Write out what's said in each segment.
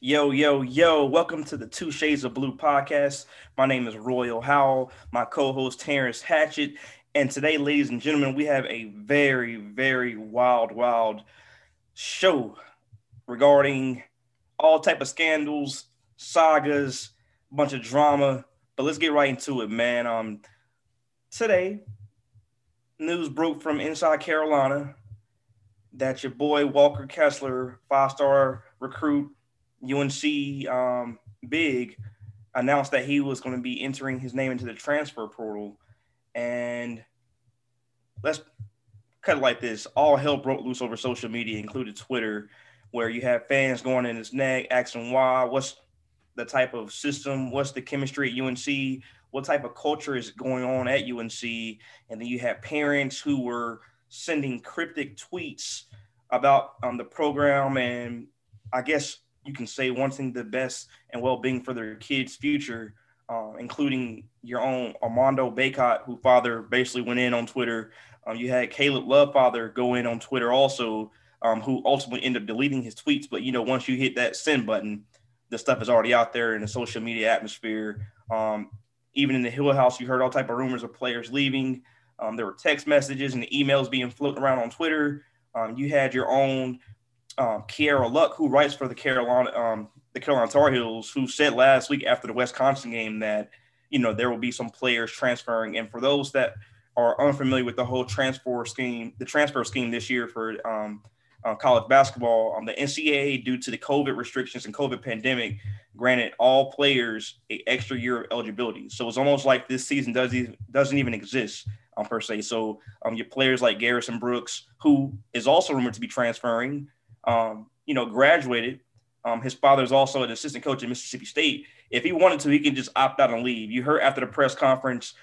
Yo, yo, yo, welcome to the Two Shades of Blue podcast. My name is Roy O'Howell, my co-host Terrence Hatchett. And today, ladies and gentlemen, we have a very, very wild show regarding all type of scandals, sagas, bunch of drama. But let's get right into it, man. Today, news broke from inside Carolina that your boy Walker Kessler, five-star recruit, UNC big, announced that he was going to be entering his name into the transfer portal. And let's cut it like this. All hell broke loose over social media, including Twitter, where you have fans going in his neck, asking why, what's the type of system, what's the chemistry at UNC, what type of culture is going on at UNC. And then you have parents who were sending cryptic tweets about the program, and I guess you can say wanting the best and well-being for their kids' future, including your own Armando Bacot, who father basically went in on Twitter. You had Caleb Love father go in on Twitter also, who ultimately ended up deleting his tweets. But, you know, once you hit that send button, the stuff is already out there in the social media atmosphere. Even in the Hill House, you heard all type of rumors of players leaving. There were text messages and emails being floating around on Twitter. You had your own Kiara Luck, who writes for the Carolina Tar Heels, who said last week after the Wisconsin game that, you know, there will be some players transferring. And for those that are unfamiliar with the whole transfer scheme this year for college basketball, the NCAA, due to the COVID restrictions and COVID pandemic, granted all players an extra year of eligibility. So it's almost like this season doesn't even exist per se. So your players like Garrison Brooks, who is also rumored to be transferring, graduated. His father is also an assistant coach at Mississippi State. If he wanted to, he can just opt out and leave. You heard after the press conference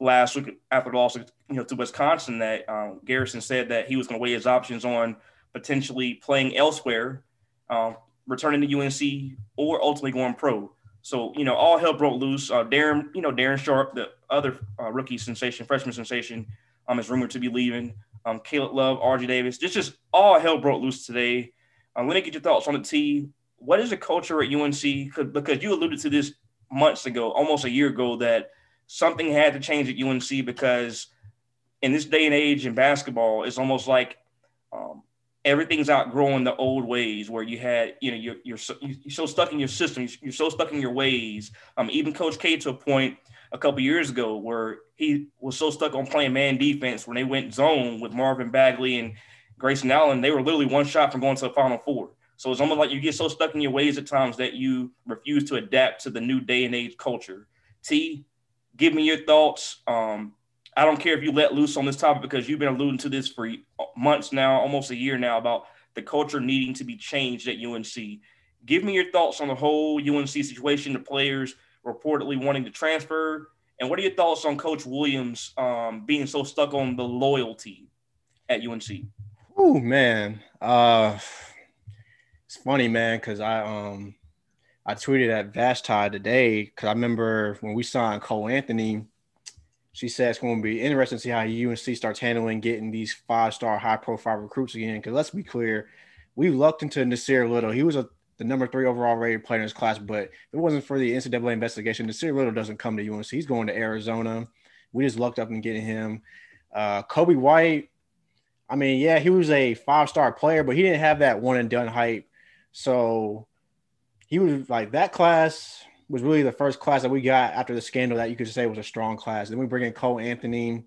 last week, after the loss, to Wisconsin, that Garrison said that he was going to weigh his options on potentially playing elsewhere, returning to UNC, or ultimately going pro. So, you know, all hell broke loose. Darren Sharp, the other freshman sensation, is rumored to be leaving. Caleb Love, RJ Davis, just all hell broke loose today. Let me get your thoughts on the T. What is the culture at UNC? Because you alluded to this months ago, almost a year ago, that something had to change at UNC, because in this day and age in basketball, it's almost like everything's outgrowing the old ways, where you had, you're so stuck in your system. You're so stuck in your ways. Even Coach K, to a point a couple years ago, where he was so stuck on playing man defense, when they went zone with Marvin Bagley and Grayson Allen, they were literally one shot from going to the Final Four. So it's almost like you get so stuck in your ways at times that you refuse to adapt to the new day and age culture. T, give me your thoughts. I don't care if you let loose on this topic, because you've been alluding to this for months now, almost a year now, about the culture needing to be changed at UNC. Give me your thoughts on the whole UNC situation, the players reportedly wanting to transfer, and what are your thoughts on Coach Williams being so stuck on the loyalty at UNC? Oh, man. It's funny, man, because I tweeted at Vashti today, because I remember when we signed Cole Anthony, she said it's going to be interesting to see how UNC starts handling getting these five-star high-profile recruits again, because let's be clear, we lucked into Nasir Little. He was the number 3 overall rated player in his class, but if it wasn't for the NCAA investigation, Nasir Little doesn't come to UNC. He's going to Arizona. We just lucked up in getting him. Kobe White, I mean, yeah, he was a five-star player, but he didn't have that one-and-done hype. So he was like, that class was really the first class that we got after the scandal that you could say was a strong class. Then we bring in Cole Anthony.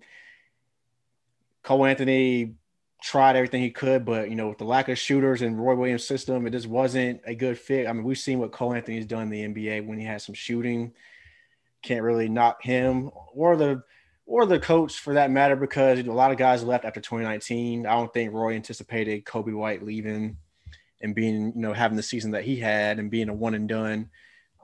Cole Anthony tried everything he could, but, with the lack of shooters and Roy Williams' system, it just wasn't a good fit. I mean, we've seen what Cole Anthony's done in the NBA when he has some shooting. Can't really knock him or the coach for that matter, because a lot of guys left after 2019. I don't think Roy anticipated Kobe White leaving and being, having the season that he had and being a one and done.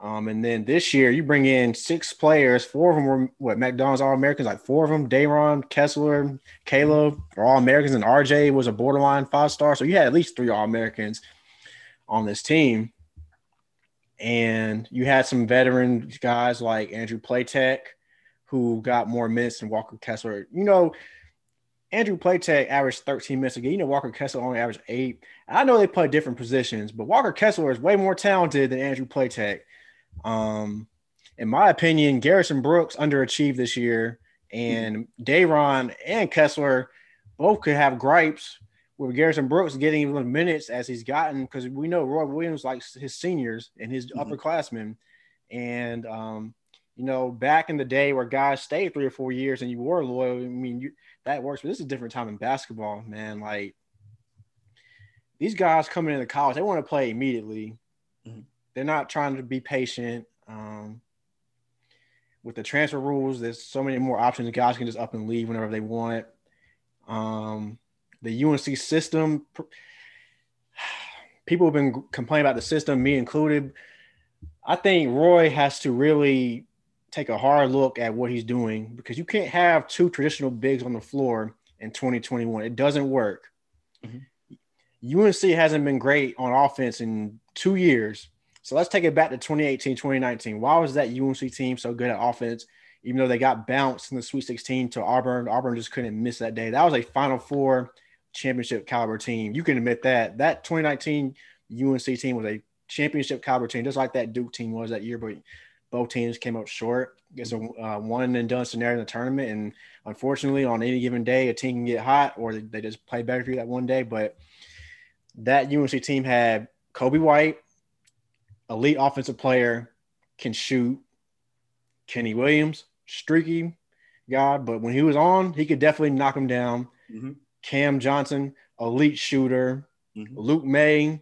And then this year you bring in 6 players, 4 of them were McDonald's All-Americans, like 4 of them, Dayron, Kessler, Caleb, are All-Americans, and RJ was a borderline 5-star. So you had at least 3 All-Americans on this team. And you had some veteran guys like Andrew Platek, who got more minutes than Walker Kessler. Andrew Platek averaged 13 minutes a game. You know, Walker Kessler only averaged 8. I know they play different positions, but Walker Kessler is way more talented than Andrew Platek. In my opinion, Garrison Brooks underachieved this year, and Dayron and Kessler both could have gripes with Garrison Brooks getting even minutes as he's gotten, because we know Roy Williams likes his seniors and his upperclassmen. And, you know, back in the day where guys stayed 3 or 4 years and you were loyal, I mean, that works, but this is a different time in basketball, man. Like, these guys coming into college, they want to play immediately. They're not trying to be patient. With the transfer rules, there's so many more options. Guys can just up and leave whenever they want. The UNC system, people have been complaining about the system, me included. I think Roy has to really take a hard look at what he's doing, because you can't have two traditional bigs on the floor in 2021. It doesn't work. UNC hasn't been great on offense in 2 years. So let's take it back to 2018, 2019. Why was that UNC team so good at offense, even though they got bounced in the Sweet 16 to Auburn? Auburn just couldn't miss that day. That was a Final Four championship caliber team. You can admit that. That 2019 UNC team was a championship caliber team, just like that Duke team was that year, but both teams came up short. It's a one and done scenario in the tournament, and unfortunately on any given day a team can get hot or they just play better for you that one day. But that UNC team had Kobe White, elite offensive player, can shoot. Kenny Williams, streaky guy, but when he was on, he could definitely knock him down. Cam Johnson, elite shooter. Luke May,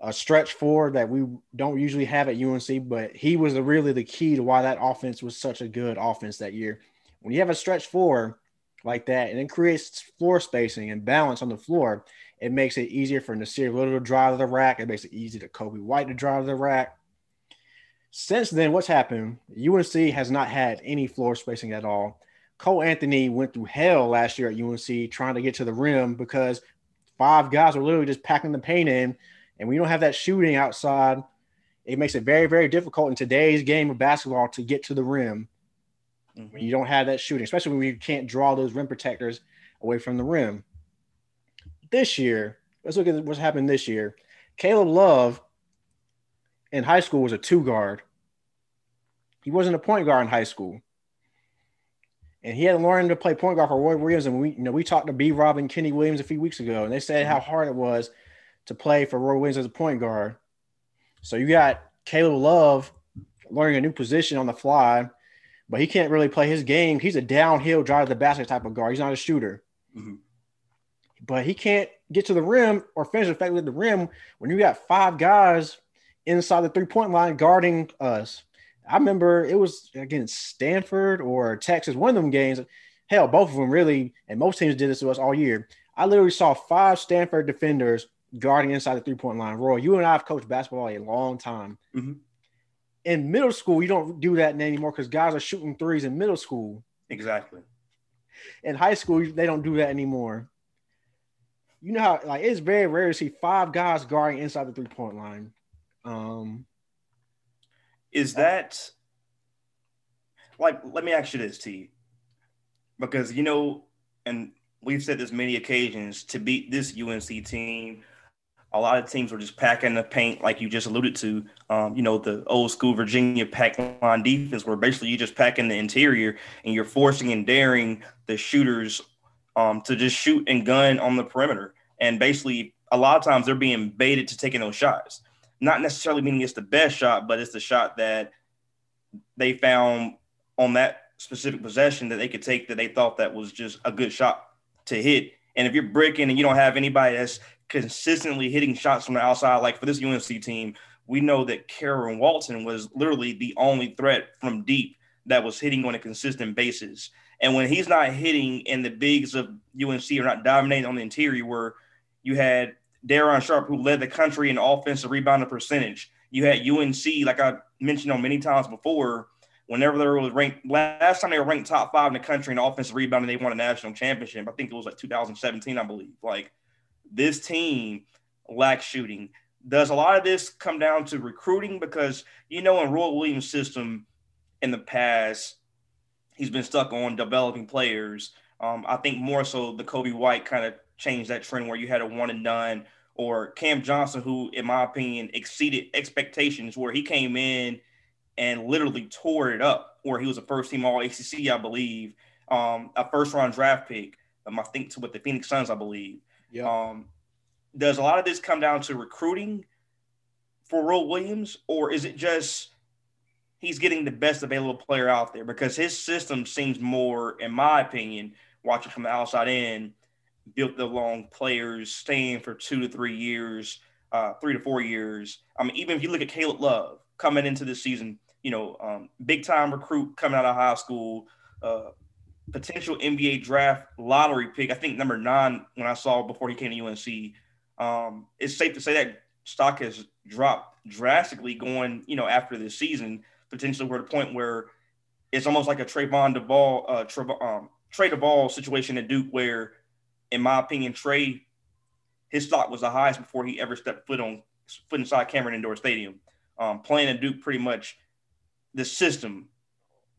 a stretch four that we don't usually have at UNC, but he was really the key to why that offense was such a good offense that year. When you have a stretch four like that, and it creates floor spacing and balance on the floor, it makes it easier for Nasir Little to drive to the rack. It makes it easy to Kobe White to drive to the rack. Since then, what's happened? UNC has not had any floor spacing at all. Cole Anthony went through hell last year at UNC trying to get to the rim because five guys were literally just packing the paint in. And we don't have that shooting outside. It makes it very, very difficult in today's game of basketball to get to the rim when you don't have that shooting, especially when you can't draw those rim protectors away from the rim. This year, let's look at what's happened this year. Caleb Love in high school was a two guard. He wasn't a point guard in high school. And he had to learn to play point guard for Roy Williams. And we talked to B-Rob and Kenny Williams a few weeks ago, and they said how hard it was to play for Roy Williams as a point guard. So you got Caleb Love learning a new position on the fly, but he can't really play his game. He's a downhill drive to the basket type of guard. He's not a shooter. But he can't get to the rim or finish effectively at the rim when you got five guys inside the three-point line guarding us. I remember it was against Stanford or Texas, one of them games. Hell, both of them really, and most teams did this to us all year. I literally saw five Stanford defenders guarding inside the three-point line. Roy, you and I have coached basketball a long time. In middle school, you don't do that anymore because guys are shooting threes in middle school. In high school, they don't do that anymore. You know how, like, it's very rare to see five guys guarding inside the three-point line. Is that – like, let me ask you this, T. Because, you know, and we've said this many occasions, to beat this UNC team – a lot of teams were just packing the paint, like you just alluded to. You know, the old school Virginia pack line defense, where basically you just pack in the interior and you're forcing and daring the shooters to just shoot and gun on the perimeter. And basically, a lot of times they're being baited to taking those shots. Not necessarily meaning it's the best shot, but it's the shot that they found on that specific possession that they could take that they thought that was just a good shot to hit. And if you're bricking and you don't have anybody that's consistently hitting shots from the outside, like for this UNC team, we know that Kerwin Walton was literally the only threat from deep that was hitting on a consistent basis. And when he's not hitting and the bigs of UNC are not dominating on the interior, where you had Darren Sharp, who led the country in offensive rebounding percentage. You had UNC, like I mentioned on many times before, whenever they were ranked, last time they were ranked top five in the country in offensive rebounding, they won a national championship. I think it was like 2017, I believe. Like, this team lacks shooting. Does a lot of this come down to recruiting? Because, you know, in Roy Williams' system in the past, he's been stuck on developing players I think more so the Kobe White kind of changed that trend where you had a one and done, or Cam Johnson, who, in my opinion, exceeded expectations where he came in and literally tore it up, where he was a first-team All-ACC, I believe, a first-round draft pick, I think, with the Phoenix Suns, I believe. Yeah. Does a lot of this come down to recruiting for Roy Williams, or is it just he's getting the best available player out there? Because his system seems more, in my opinion, watching from the outside in, built along players staying for 2 to 3 years, 3 to 4 years. I mean, even if you look at Caleb Love coming into this season, you know, big-time recruit coming out of high school, potential NBA draft lottery pick, I think number 9 when I saw before he came to UNC. It's safe to say that stock has dropped drastically going, you know, after this season, potentially we're at a point where it's almost like a Trey Duvall situation at Duke where, in my opinion, Trey, his stock was the highest before he ever stepped foot inside Cameron Indoor Stadium. Playing at Duke, pretty much the system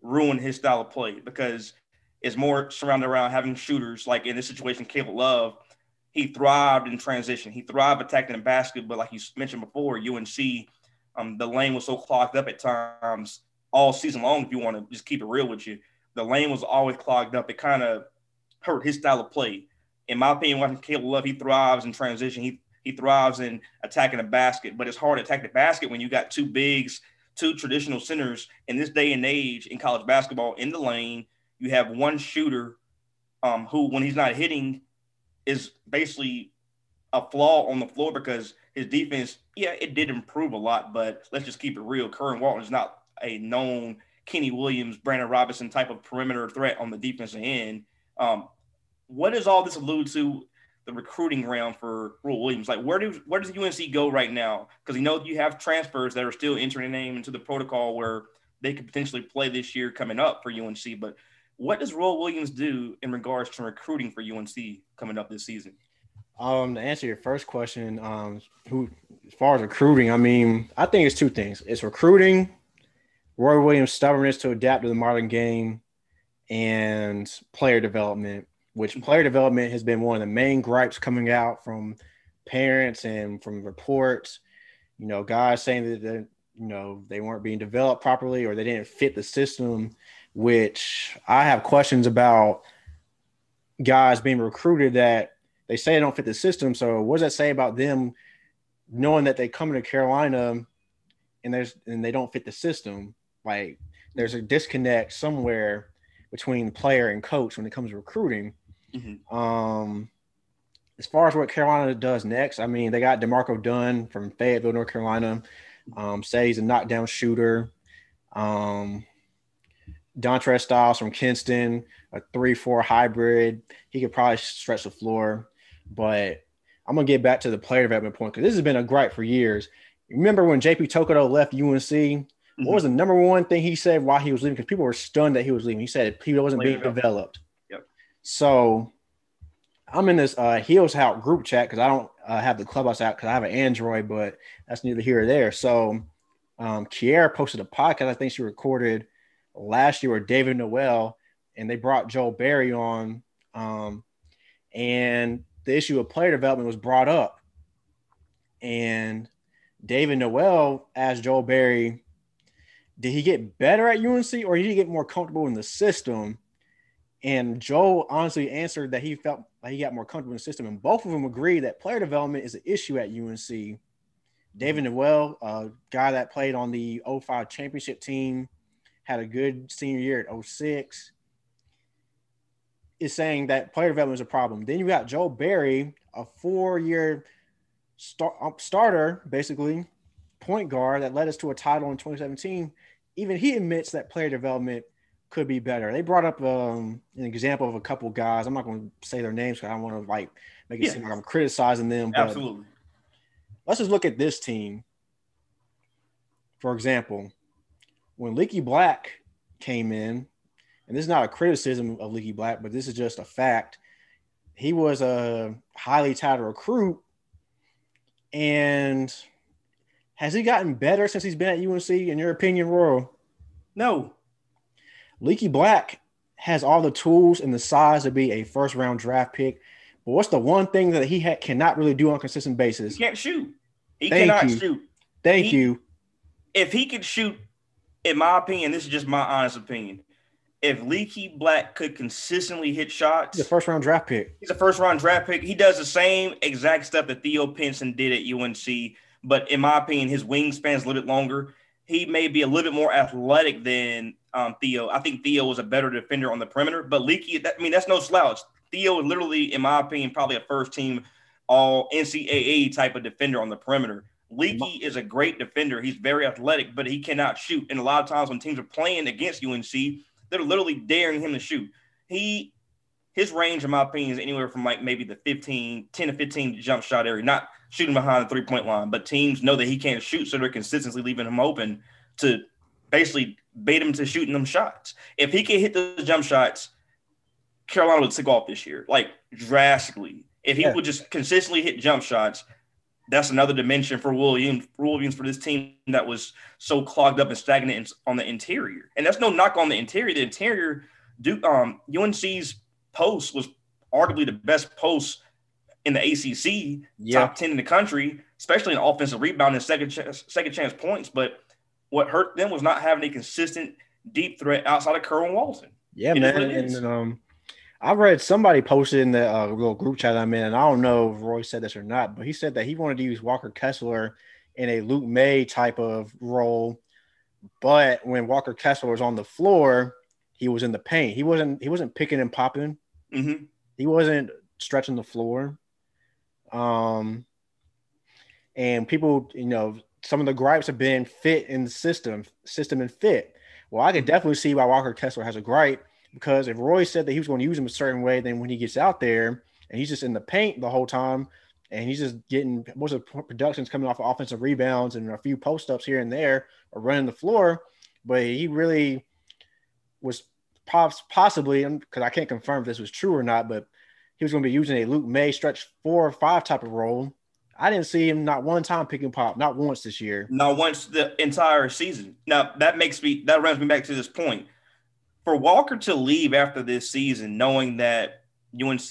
ruined his style of play because it's more surrounded around having shooters. Like in this situation, Caleb Love, he thrived in transition. He thrived attacking the basket, but like you mentioned before, UNC, the lane was so clogged up at times all season long, if you want to just keep it real with you. The lane was always clogged up. It kind of hurt his style of play. In my opinion, watching Caleb Love, he thrives in transition. He thrives in attacking the basket, but it's hard to attack the basket when you got two bigs, two traditional centers in this day and age in college basketball in the lane. You have one shooter who, when he's not hitting, is basically a flaw on the floor because his defense, yeah, it did improve a lot, but let's just keep it real. Kerwin Walton is not a known Kenny Williams, Brandon Robinson type of perimeter threat on the defensive end. What does all this allude to the recruiting round for Roy Williams? Like, where does UNC go right now? Because you know you have transfers that are still entering their name into the protocol where they could potentially play this year coming up for UNC. But what does Roy Williams do in regards to recruiting for UNC coming up this season? To answer your first question, as far as recruiting, I mean, I think it's two things. It's recruiting, Roy Williams' stubbornness to adapt to the modern game, and player development. Which player development has been one of the main gripes coming out from parents and from reports, you know, guys saying that, you know, they weren't being developed properly or they didn't fit the system, which I have questions about guys being recruited that they say they don't fit the system. So what does that say about them knowing that they come to Carolina and they don't fit the system? Like there's a disconnect somewhere between player and coach when it comes to recruiting. Mm-hmm. As far as what Carolina does next, I mean, they got DeMarco Dunn from Fayetteville, North Carolina. Say he's a knockdown shooter. Dontre Styles from Kinston, a 3-4 hybrid. He could probably stretch the floor. But I'm going to get back to the player development point because this has been a gripe for years. Remember when JP Tokoto left UNC? Mm-hmm. What was the number one thing he said while he was leaving? Because people were stunned that he was leaving. He said he wasn't being developed. Yep. So I'm in this Heels Out group chat because I don't have the Clubhouse app because I have an Android, but that's neither here or there. So Kiara posted a podcast I think she recorded last year with David Noel, and they brought Joel Berry on. And the issue of player development was brought up. And David Noel asked Joel Berry, did he get better at UNC or did he get more comfortable in the system? And Joel honestly answered that he felt like he got more comfortable in the system. And both of them agreed that player development is an issue at UNC. David Noel, a guy that played on the 05 championship team, had a good senior year at 06, is saying that player development is a problem. Then you got Joel Berry, a 4-year starter, basically, point guard that led us to a title in 2017, even he admits that player development could be better. They brought up an example of a couple guys. I'm not going to say their names because I don't want to like make it seem like I'm criticizing them. But absolutely. Let's just look at this team. For example, when Leaky Black came in, and this is not a criticism of Leaky Black, but this is just a fact. He was a highly touted recruit, and has he gotten better since he's been at UNC, in your opinion, Royal? No. Leaky Black has all the tools and the size to be a first-round draft pick. But what's the one thing that he cannot really do on a consistent basis? He can't shoot. He cannot shoot. If he could shoot, in my opinion, this is just my honest opinion, if Leaky Black could consistently hit shots. He's a first-round draft pick. He does the same exact stuff that Theo Pinson did at UNC. But in my opinion, his wingspan is a little bit longer. He may be a little bit more athletic than Theo. I think Theo was a better defender on the perimeter. But Leaky, that's no slouch. Theo is literally, in my opinion, probably a first-team all-NCAA type of defender on the perimeter. Leaky is a great defender. He's very athletic, but he cannot shoot. And a lot of times when teams are playing against UNC, they're literally daring him to shoot. His range, in my opinion, is anywhere from like maybe the 10 to 15 jump shot area, not shooting behind the three-point line. But teams know that he can't shoot, so they're consistently leaving him open to basically bait him to shooting them shots. If he could hit those jump shots, Carolina would take off this year, like drastically. If he would just consistently hit jump shots, that's another dimension for Williams for this team that was so clogged up and stagnant on the interior. And that's no knock on the interior. The interior, UNC's post was arguably the best post in the ACC, top 10 in the country, especially in offensive rebound and second chance points. But what hurt them was not having a consistent deep threat outside of Kerwin Walton. Yeah, you man. And I read somebody posted in the little group chat I'm in, and I don't know if Roy said this or not, but he said that he wanted to use Walker Kessler in a Luke May type of role. But when Walker Kessler was on the floor, he was in the paint. He wasn't picking and popping. Mm-hmm. He wasn't stretching the floor. And people, some of the gripes have been fit in the system and fit. Well, I can definitely see why Walker Kessler has a gripe. Because if Roy said that he was going to use him a certain way, then when he gets out there and he's just in the paint the whole time and he's just getting most of the productions coming off of offensive rebounds and a few post-ups here and there or running the floor, but he really was possibly, because I can't confirm if this was true or not, but he was going to be using a Luke May stretch 4 or 5 type of role. I didn't see him not one time pick and pop, not once this year. Not once the entire season. Now, that runs me back to this point. For Walker to leave after this season, knowing that UNC,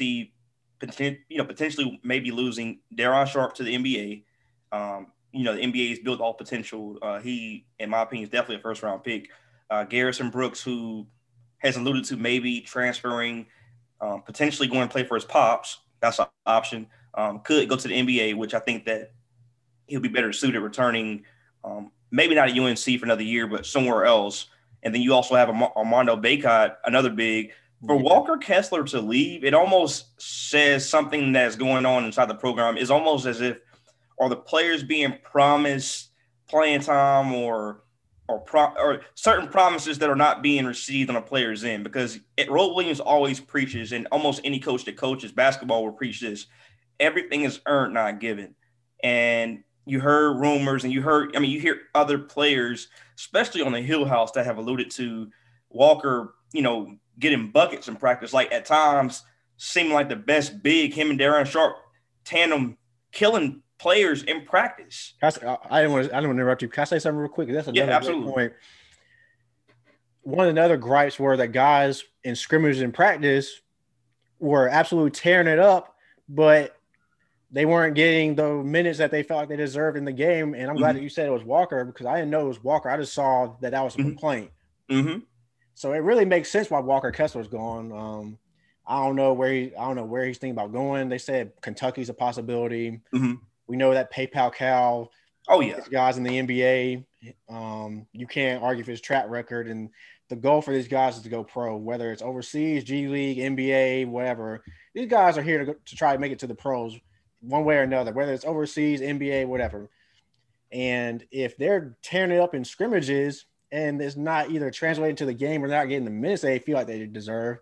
potentially maybe losing Darren Sharp to the NBA, the NBA is built off potential. He, in my opinion, is definitely a first-round pick. Garrison Brooks, who has alluded to maybe transferring, potentially going to play for his pops, that's an option, could go to the NBA, which I think that he'll be better suited returning, maybe not at UNC for another year, but somewhere else. And then you also have Armando Bacot, another big. For Walker Kessler to leave, it almost says something that's going on inside the program. It's almost as if are the players being promised playing time or certain promises that are not being received on a player's end. Because Roy Williams always preaches, and almost any coach that coaches basketball will preach this, everything is earned, not given. And you heard rumors and you hear other players, especially on the Hill House, that have alluded to Walker, getting buckets in practice. Like at times seeming like the best big, him and Darren Sharp tandem killing players in practice. I didn't want to interrupt you. Can I say something real quick? That's another good point. One of the other gripes were that guys in scrimmages in practice were absolutely tearing it up, but they weren't getting the minutes that they felt like they deserved in the game. And I'm glad that you said it was Walker, because I didn't know it was Walker. I just saw that was a complaint. Mm-hmm. So it really makes sense why Walker Kessler's gone. I don't know where he's thinking about going. They said Kentucky's a possibility. Mm-hmm. We know that PayPal Cal. Oh yeah, these guys in the NBA. You can't argue for his track record, and the goal for these guys is to go pro, whether it's overseas, G League, NBA, whatever. These guys are here to try to make it to the pros. One way or another, whether it's overseas, NBA, whatever. And if they're tearing it up in scrimmages and it's not either translating to the game or not getting the minutes they feel like they deserve,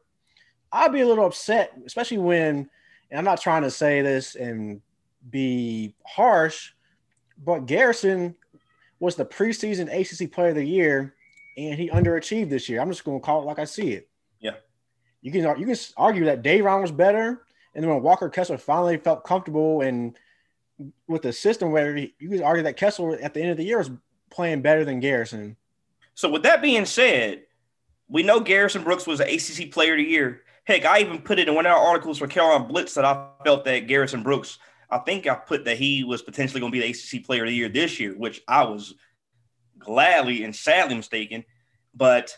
I'd be a little upset, especially when, and I'm not trying to say this and be harsh, but Garrison was the preseason ACC player of the year and he underachieved this year. I'm just going to call it like I see it. Yeah. You can argue that Dayron was better. And then when Walker Kessler finally felt comfortable and with the system where you could argue that Kessler at the end of the year was playing better than Garrison. So with that being said, We know Garrison Brooks was an ACC Player of the Year. Heck, I even put it in one of our articles for Carolina Blitz that I felt that Garrison Brooks, I think I put that he was potentially going to be the ACC Player of the Year this year, which I was gladly and sadly mistaken. But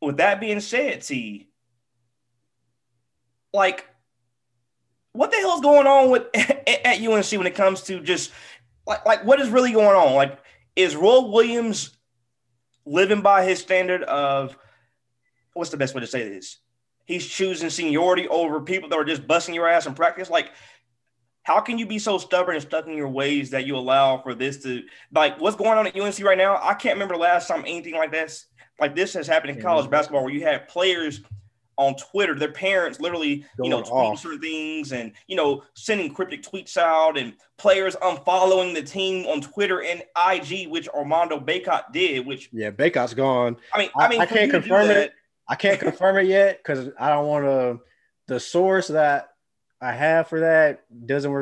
with that being said, T, like, what the hell is going on with at UNC when it comes to just like what is really going on? Like, is Roy Williams living by his standard of what's the best way to say this? He's choosing seniority over people that are just busting your ass in practice. Like, how can you be so stubborn and stuck in your ways that you allow for this to like what's going on at UNC right now? I can't remember the last time anything like this has happened in college basketball where you had players on Twitter, their parents literally, tweeting certain things and, sending cryptic tweets out and players unfollowing the team on Twitter and IG, which Armando Bacot did, which. Yeah, Bacot's gone. I mean, I can't confirm it. I can't confirm it yet because I don't want to. The source that I have for that doesn't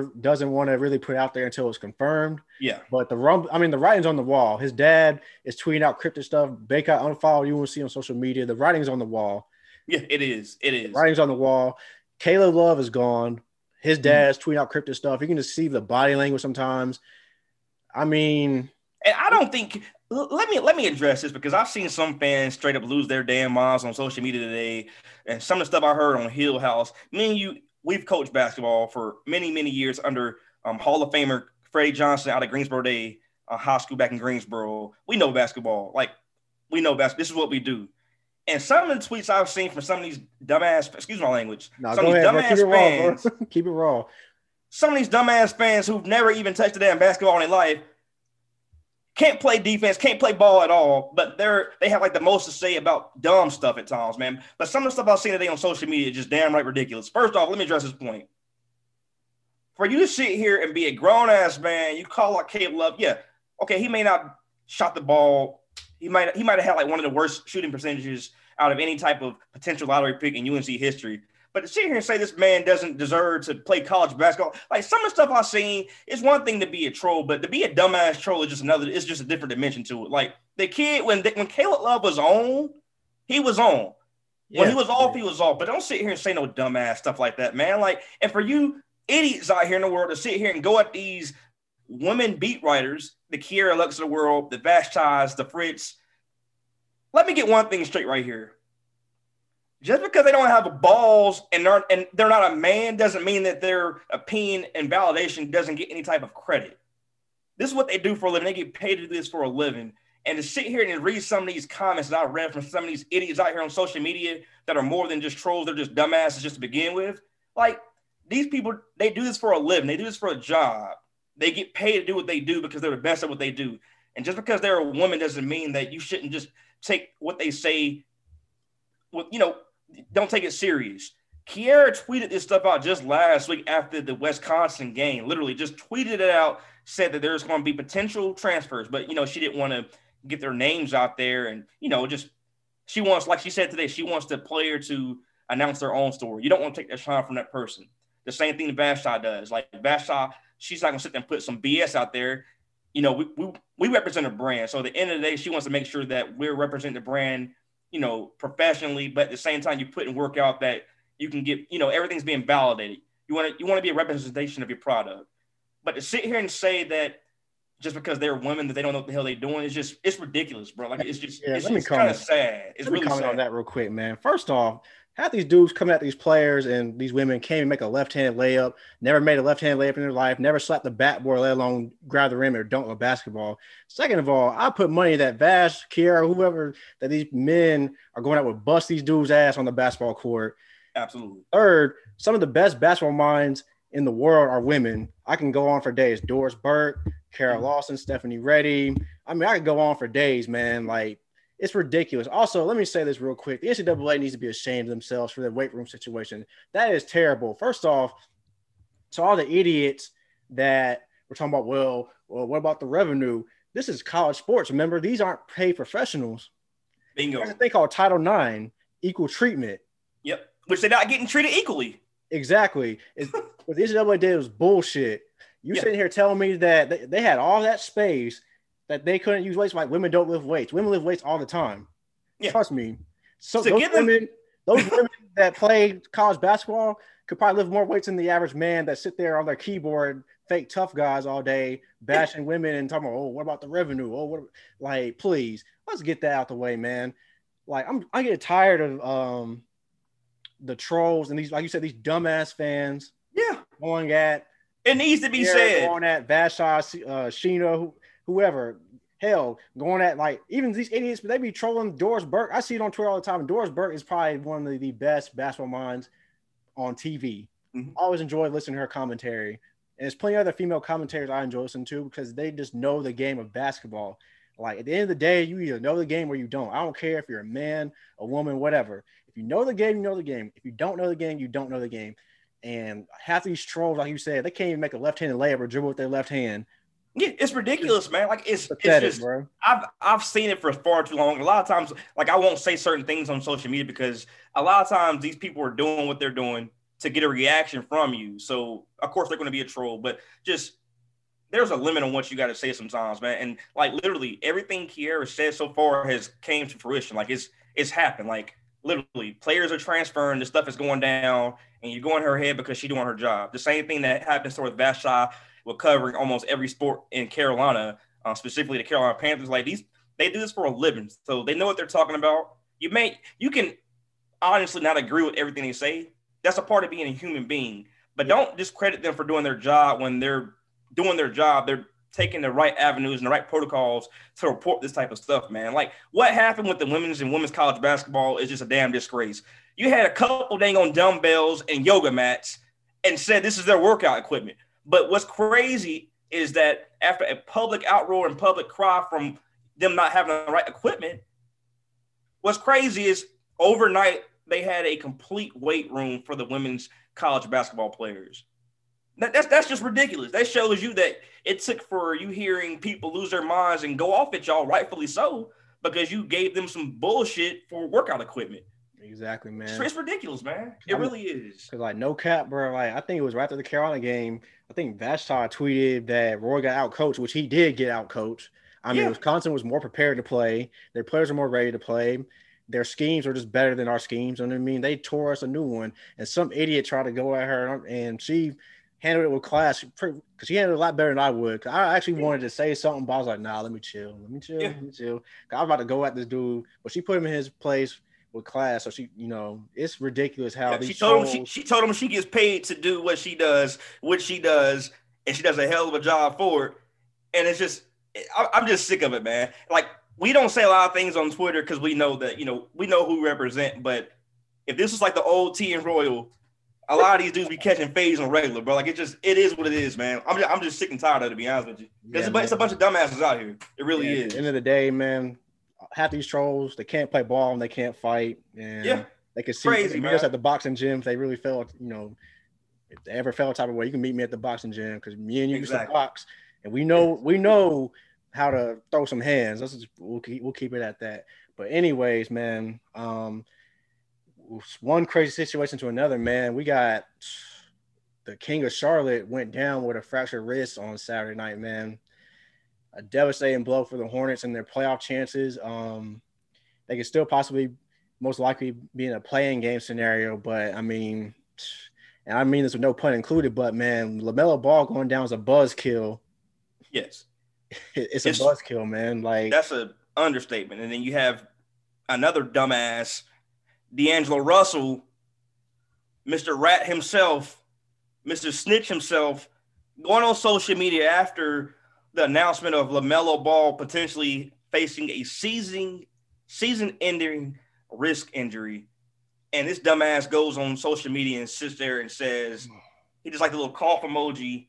want to really put out there until it's confirmed. Yeah. But the writing's on the wall. His dad is tweeting out cryptic stuff. Bacot unfollowed UNC on social media. The writing's on the wall. Yeah, it is. It is. The writing's on the wall. Caleb Love is gone. His dad's tweeting out cryptic stuff. You can just see the body language sometimes. I mean, and I don't think. Let me address this because I've seen some fans straight up lose their damn minds on social media today, and some of the stuff I heard on Hill House. Me and you, we've coached basketball for many, many years under Hall of Famer Freddie Johnson out of Greensboro Day High School back in Greensboro. We know basketball. Like, we know basketball. This is what we do. And some of the tweets I've seen from some of these dumbass, excuse my language, fans. Keep it raw. Some of these dumbass fans who've never even touched a damn basketball in their life, can't play defense, can't play ball at all, but they have like the most to say about dumb stuff at times, man. But some of the stuff I've seen today on social media is just damn right ridiculous. First off, let me address this point. For you to sit here and be a grown-ass man, you call out Caleb Love, yeah, okay, he may not shot the ball. He might have had like one of the worst shooting percentages out of any type of potential lottery pick in UNC history. But to sit here and say this man doesn't deserve to play college basketball, like some of the stuff I've seen, it's one thing to be a troll, but to be a dumbass troll is just another. It's just a different dimension to it. Like the kid when Caleb Love was on, he was on. Yeah. When he was off, he was off. But don't sit here and say no dumbass stuff like that, man. Like, and for you idiots out here in the world to sit here and go at these women beat writers, the Kiara Luck of the world, the Vashtis, the Fritz. Let me get one thing straight right here. Just because they don't have balls and they're not a man doesn't mean that their opinion and validation doesn't get any type of credit. This is what they do for a living. They get paid to do this for a living. And to sit here and read some of these comments that I read from some of these idiots out here on social media that are more than just trolls, they're just dumbasses just to begin with. Like, these people, they do this for a living. They do this for a job. They get paid to do what they do because they're the best at what they do. And just because they're a woman doesn't mean that you shouldn't just take what they say with, don't take it serious. Kiara tweeted this stuff out just last week after the Wisconsin game, literally just tweeted it out, said that there's going to be potential transfers, but, she didn't want to get their names out there. And, just she wants, like she said today, she wants the player to announce their own story. You don't want to take that shine from that person. The same thing that Vashti does. Like, Vashti, she's not going to sit there and put some BS out there. We represent a brand. So at the end of the day, she wants to make sure that we're representing the brand, professionally. But at the same time, you put in work out that you can get, everything's being validated. You want to be a representation of your product. But to sit here and say that just because they're women that they don't know what the hell they're doing, it's ridiculous, bro. Like, it's just, it's kind of sad. It's really sad. On that real quick, man. First off, half these dudes come at these players and these women can't even make a left-hand layup, never made a left-hand layup in their life, never slapped the backboard, let alone grab the rim or dunk a basketball. Second of all, I put money that Vash, Kiara, whoever, that these men are going out with bust these dudes' ass on the basketball court. Absolutely. Third, some of the best basketball minds in the world are women. I can go on for days. Doris Burke, Carol Lawson, Stephanie Reddy. I mean, I could go on for days, man. Like, it's ridiculous. Also, let me say this real quick. The NCAA needs to be ashamed of themselves for their weight room situation. That is terrible. First off, to all the idiots that we're talking about, well, what about the revenue? This is college sports. Remember, these aren't paid professionals. Bingo. There's a thing called Title IX, equal treatment. Yep, which they're not getting treated equally. Exactly. What the NCAA did was bullshit. Sitting here telling me that they had all that space that they couldn't use weights, like women don't lift weights. Women lift weights all the time. Yeah. Trust me. So those women that play college basketball could probably lift more weights than the average man that sit there on their keyboard, fake tough guys all day, bashing women and talking about, oh, what about the revenue? Oh, what? Like, please, let's get that out the way, man. Like, I get tired of the trolls and these, like you said, these dumbass fans. Yeah, going at. It needs to be said. Going at Vashti, Sheena, whoever. Hell, going at, like, even these idiots, but they be trolling Doris Burke. I see it on Twitter all the time. Doris Burke is probably one of the best basketball minds on TV. Mm-hmm. I always enjoy listening to her commentary. And there's plenty of other female commentators I enjoy listening to because they just know the game of basketball. Like, at the end of the day, you either know the game or you don't. I don't care if you're a man, a woman, whatever. If you know the game, you know the game. If you don't know the game, you don't know the game. And half these trolls, like you said, they can't even make a left-handed layup or dribble with their left hand. Yeah, it's ridiculous, man. Like, it's just, bro. I've seen it for far too long. A lot of times, like, I won't say certain things on social media because a lot of times these people are doing what they're doing to get a reaction from you. So, of course, they're going to be a troll. But just there's a limit on what you got to say sometimes, man. And, like, literally everything Kiara said so far has came to fruition. Like, it's happened. Like, literally, players are transferring. The stuff is going down. And you're going in her head because she's doing her job. The same thing that happens to with Vashti. We're covering almost every sport in Carolina, specifically the Carolina Panthers. Like, these, they do this for a living, so they know what they're talking about. You can honestly not agree with everything they say. That's a part of being a human being. But don't discredit them for doing their job. When they're doing their job, they're taking the right avenues and the right protocols to report this type of stuff, man. Like, what happened with the women's college basketball is just a damn disgrace. You had a couple dang on dumbbells and yoga mats and said this is their workout equipment. But what's crazy is that after a public outroar and public cry from them not having the right equipment, what's crazy is overnight they had a complete weight room for the women's college basketball players. That's just ridiculous. That shows you that it took for you hearing people lose their minds and go off at y'all, rightfully so, because you gave them some bullshit for workout equipment. Exactly, man. It's ridiculous, man. It really is. Because, like, no cap, bro. Like, I think it was right after the Carolina game. I think Vashti tweeted that Roy got out-coached, which he did get out-coached. I mean, Wisconsin was more prepared to play. Their players were more ready to play. Their schemes were just better than our schemes. You know what I mean? They tore us a new one. And some idiot tried to go at her, and she handled it with class because she handled it a lot better than I would. I actually wanted to say something, but I was like, nah, let me chill. I was about to go at this dude, but she put him in his place with class, so she, it's ridiculous how these she told him she gets paid to do what she does, and she does a hell of a job for it. And it's just, I'm just sick of it, man. Like, we don't say a lot of things on Twitter because we know that we know who we represent. But if this was like the old T and Royal, a lot of these dudes be catching fades on regular, bro. Like, it is what it is, man. I'm just sick and tired of it, to be honest with you. Because it's a bunch of dumbasses out here. It really is. At the end of the day, man. Half these trolls, they can't play ball and they can't fight, and they can see us at the boxing gym. If they really felt, if they ever felt type of way, you can meet me at the boxing gym because me and you used to box, and we know how to throw some hands. We'll keep it at that. But anyways, man, one crazy situation to another, man. We got the King of Charlotte went down with a fractured wrist on Saturday night, man. A devastating blow for the Hornets and their playoff chances. They could still possibly, most likely, be in a play-in game scenario. But, I mean this with no pun included, but, man, LaMelo Ball going down is a buzzkill. Yes. It's a buzzkill, man. Like, that's an understatement. And then you have another dumbass, D'Angelo Russell, Mr. Rat himself, Mr. Snitch himself, going on social media after the announcement of LaMelo Ball potentially facing a season-ending wrist injury. And this dumbass goes on social media and sits there and says, he just like the little cough emoji,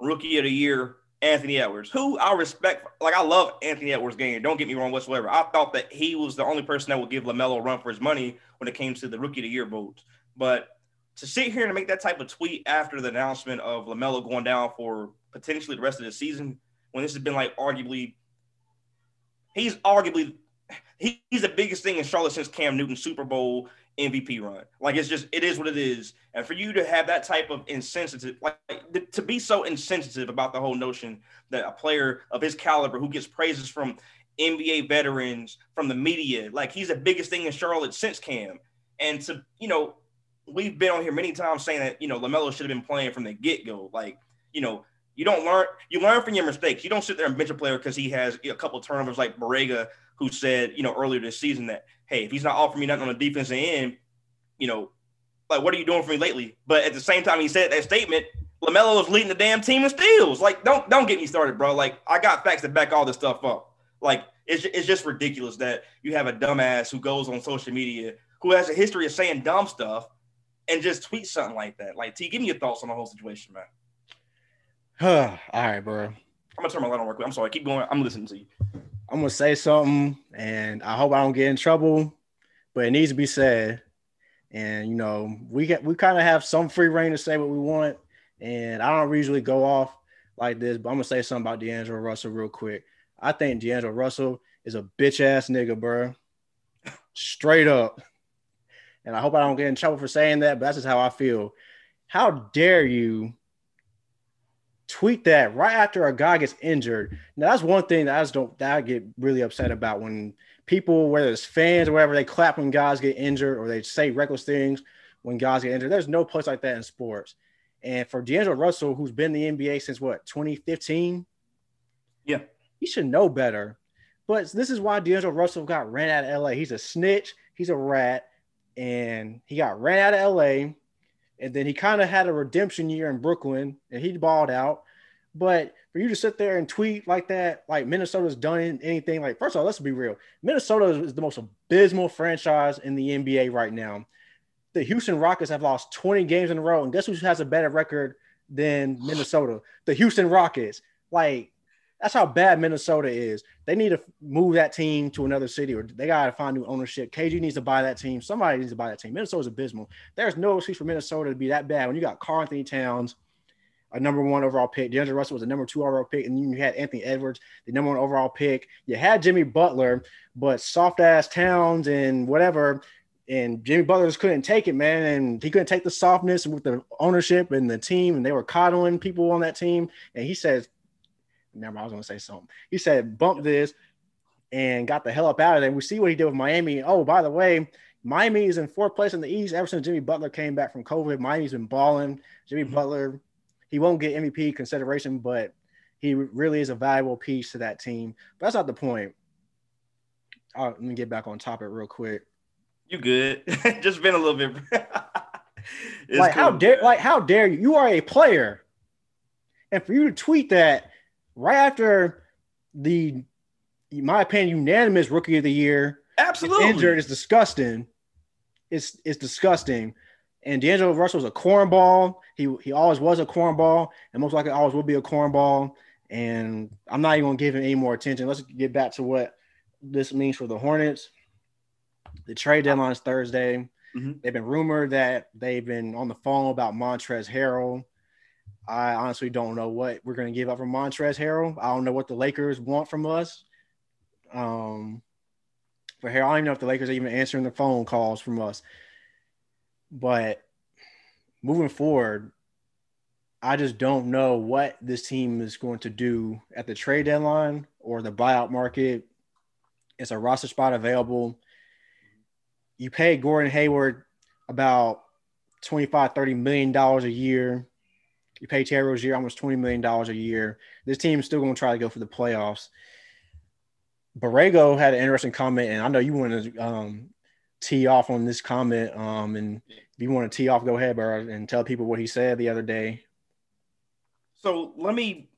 rookie of the year, Anthony Edwards, who I respect. Like, I love Anthony Edwards' game. Don't get me wrong whatsoever. I thought that he was the only person that would give LaMelo a run for his money when it came to the rookie of the year votes. But to sit here and make that type of tweet after the announcement of LaMelo going down for potentially the rest of the season, when this has been, like, arguably – he's arguably he's the biggest thing in Charlotte since Cam Newton's Super Bowl MVP run. Like, it's just, it is what it is. And for you to have that type of insensitive, like to be so insensitive about the whole notion that a player of his caliber who gets praises from NBA veterans, from the media, like he's the biggest thing in Charlotte since Cam. And to, you know, we've been on here many times saying that, you know, LaMelo should have been playing from the get-go. Like, you know, you don't learn, you learn from your mistakes. You don't sit there and bench a player because he has a couple of turnovers like Borrego, who said, you know, earlier this season that, hey, if he's not offering me nothing on the defensive end, you know, like, what are you doing for me lately? But at the same time, he said that statement, LaMelo is leading the damn team in steals. Like, don't get me started, bro. Like, I got facts that back all this stuff up. Like, it's just ridiculous that you have a dumbass who goes on social media who has a history of saying dumb stuff and just tweet something like that. Like, T, give me your thoughts on the whole situation, man. All right, bro. I'm going to turn my light on real quick. I'm sorry. Keep going. I'm listening to you. I'm going to say something, and I hope I don't get in trouble, but it needs to be said. And, you know, we kind of have some free reign to say what we want, and I don't usually go off like this, but I'm going to say something about D'Angelo Russell real quick. I think D'Angelo Russell is a bitch-ass nigga, bro. Straight up. And I hope I don't get in trouble for saying that, but that's just how I feel. How dare you tweet that right after a guy gets injured? Now, that's one thing that I get really upset about when people, whether it's fans or whatever, they clap when guys get injured or they say reckless things when guys get injured. There's no place like that in sports. And for D'Angelo Russell, who's been in the NBA since, 2015? Yeah. He should know better. But this is why D'Angelo Russell got ran out of LA. He's a snitch. He's a rat. And he got ran out of LA, and then he kind of had a redemption year in Brooklyn, and he balled out. But for you to sit there and tweet like that, like Minnesota's done anything, like, first of all, let's be real. Minnesota is the most abysmal franchise in the NBA right now. The Houston Rockets have lost 20 games in a row, and guess who has a better record than Minnesota? The Houston Rockets. Like, that's how bad Minnesota is. They need to move that team to another city, or they got to find new ownership. KG needs to buy that team. Somebody needs to buy that team. Minnesota's abysmal. There's no excuse for Minnesota to be that bad when you got Karl Anthony Towns, a number one overall pick. D'Angelo Russell was a number two overall pick, and you had Anthony Edwards, the number one overall pick. You had Jimmy Butler, but soft-ass Towns and whatever, and Jimmy Butler just couldn't take it, man, and he couldn't take the softness with the ownership and the team, and they were coddling people on that team, and he says – never mind, I was going to say something. He said, bump this, and got the hell up out of there. We see what he did with Miami. Oh, by the way, Miami is in fourth place in the East ever since Jimmy Butler came back from COVID. Miami's been balling. Jimmy Butler, he won't get MVP consideration, but he really is a valuable piece to that team. But that's not the point. Let me get back on topic real quick. You good. Just been a little bit. Like, cool. How dare you? You are a player. And for you to tweet that, right after the, in my opinion, unanimous Rookie of the Year, absolutely injured, is disgusting. It's disgusting. And D'Angelo Russell's a cornball. He always was a cornball, and most likely always will be a cornball. And I'm not even gonna give him any more attention. Let's get back to what this means for the Hornets. The trade deadline is Thursday. Mm-hmm. They've been rumored that they've been on the phone about Montrezl Harrell. I honestly don't know what we're going to give up from Montrezl Harrell. I don't know what the Lakers want from us. For Harrell, I don't even know if the Lakers are even answering the phone calls from us. But moving forward, I just don't know what this team is going to do at the trade deadline or the buyout market. It's a roster spot available. You pay Gordon Hayward about $25, $30 million a year. You pay Terry Rozier almost $20 million a year. This team is still going to try to go for the playoffs. Borrego had an interesting comment, and I know you want to tee off on this comment. And if you want to tee off, go ahead, bro, and tell people what he said the other day. So let me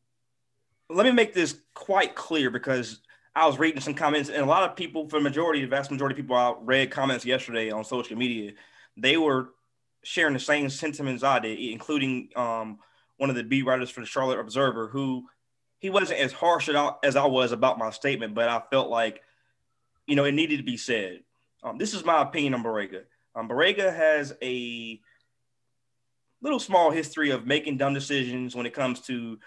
make this quite clear, because I was reading some comments, and a lot of people, for the vast majority of people I read comments yesterday on social media, they were sharing the same sentiments I did, including one of the beat writers for the Charlotte Observer, who he wasn't as harsh as I was about my statement, but I felt like, you know, it needed to be said. This is my opinion on Borrego. Borrego has a little small history of making dumb decisions when it comes to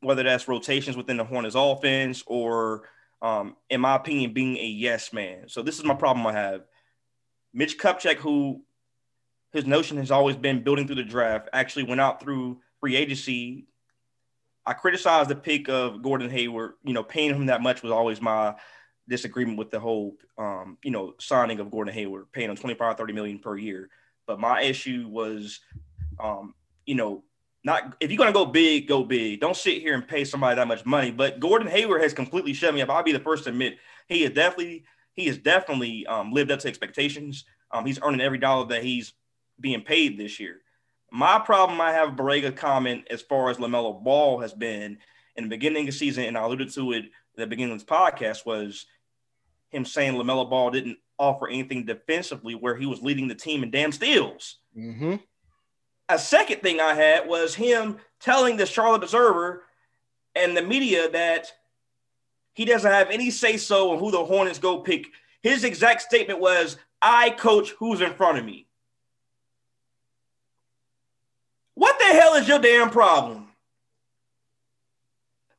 whether that's rotations within the Hornets offense or in my opinion, being a yes man. So this is my problem I have. Mitch Kupchak, who his notion has always been building through the draft, actually went out through free agency. I criticized the pick of Gordon Hayward. You know, paying him that much was always my disagreement with the whole, you know, signing of Gordon Hayward, paying him $25-30 million per year. But my issue was, you know, not if you're going to go big, go big. Don't sit here and pay somebody that much money. But Gordon Hayward has completely shut me up. I'll be the first to admit he has definitely lived up to expectations. He's earning every dollar that he's being paid this year. My problem I have Borrego's comment as far as LaMelo Ball has been in the beginning of the season, and I alluded to it at the beginning of this podcast, was him saying LaMelo Ball didn't offer anything defensively where he was leading the team in damn steals. Mm-hmm. A second thing I had was him telling the Charlotte Observer and the media that he doesn't have any say-so on who the Hornets go pick. His exact statement was, I coach who's in front of me. What the hell is your damn problem?